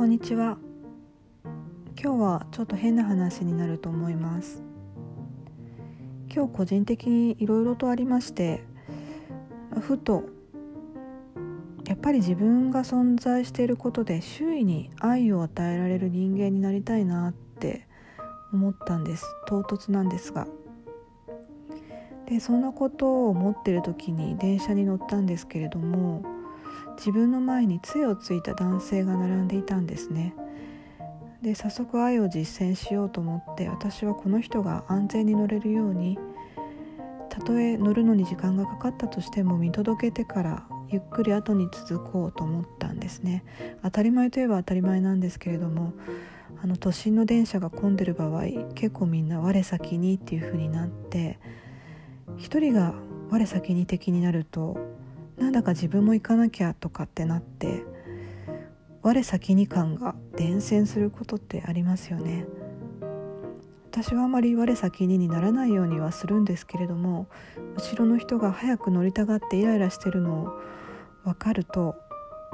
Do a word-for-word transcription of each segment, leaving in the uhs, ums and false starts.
こんにちは。今日はちょっと変な話になると思います。今日個人的にいろいろとありまして、ふとやっぱり自分が存在していることで周囲に愛を与えられる人間になりたいなって思ったんです。唐突なんですが、でそんなことを思っている時に電車に乗ったんですけれども、自分の前に杖をついた男性が並んでいたんですね。で早速愛を実践しようと思って、私はこの人が安全に乗れるように、たとえ乗るのに時間がかかったとしても見届けてからゆっくり後に続こうと思ったんですね。当たり前といえば当たり前なんですけれども、あの都心の電車が混んでる場合、結構みんな我先にっていう風になって、一人が我先に敵になると、なんだか自分も行かなきゃとかってなって、我先に感が伝染することってありますよね。私はあまり我先ににならないようにはするんですけれども、後ろの人が早く乗りたがってイライラしてるのを分かると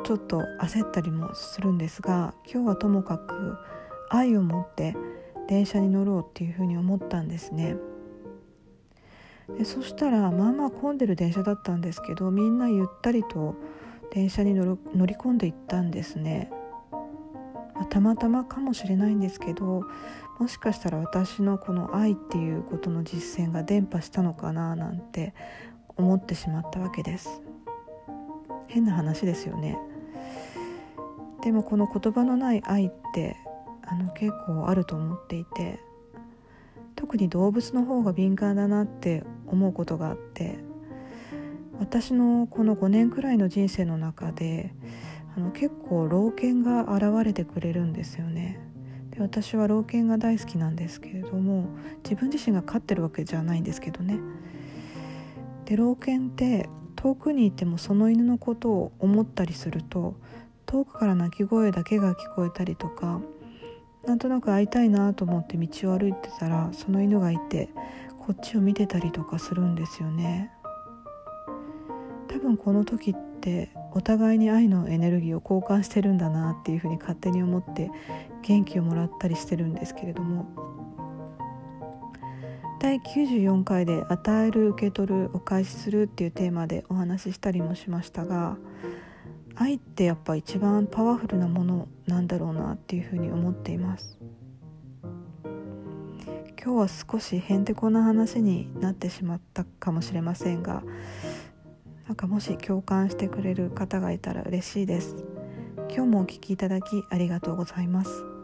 ちょっと焦ったりもするんですが、今日はともかく愛を持って電車に乗ろうっていうふうに思ったんですね。でそしたらまあまあ混んでる電車だったんですけど、みんなゆったりと電車に乗る、乗り込んでいったんですね。まあ、たまたまかもしれないんですけど、もしかしたら私のこの愛っていうことの実践が伝播したのかななんて思ってしまったわけです。変な話ですよね。でもこの言葉のない愛ってあの結構あると思っていて、特に動物の方が敏感だなって思うことがあって、私のこのごねんくらいの人生の中であの結構老犬が現れてくれるんですよね。で私は老犬が大好きなんですけれども、自分自身が飼ってるわけじゃないんですけどね。で老犬って遠くにいてもその犬のことを思ったりすると、遠くから鳴き声だけが聞こえたりとか、なんとなく会いたいなと思って道を歩いてたらその犬がいてこっちを見てたりとかするんですよね。多分この時ってお互いに愛のエネルギーを交換してるんだなっていうふうに勝手に思って元気をもらったりしてるんですけれども、だいきゅうじゅうよんかいで与える受け取るお返しするっていうテーマでお話ししたりもしましたが、愛ってやっぱ一番パワフルなものなんだろうなっていうふうに思っています。今日は少しへんてこな話になってしまったかもしれませんが、なんかもし共感してくれる方がいたら嬉しいです。今日もお聞きいただきありがとうございます。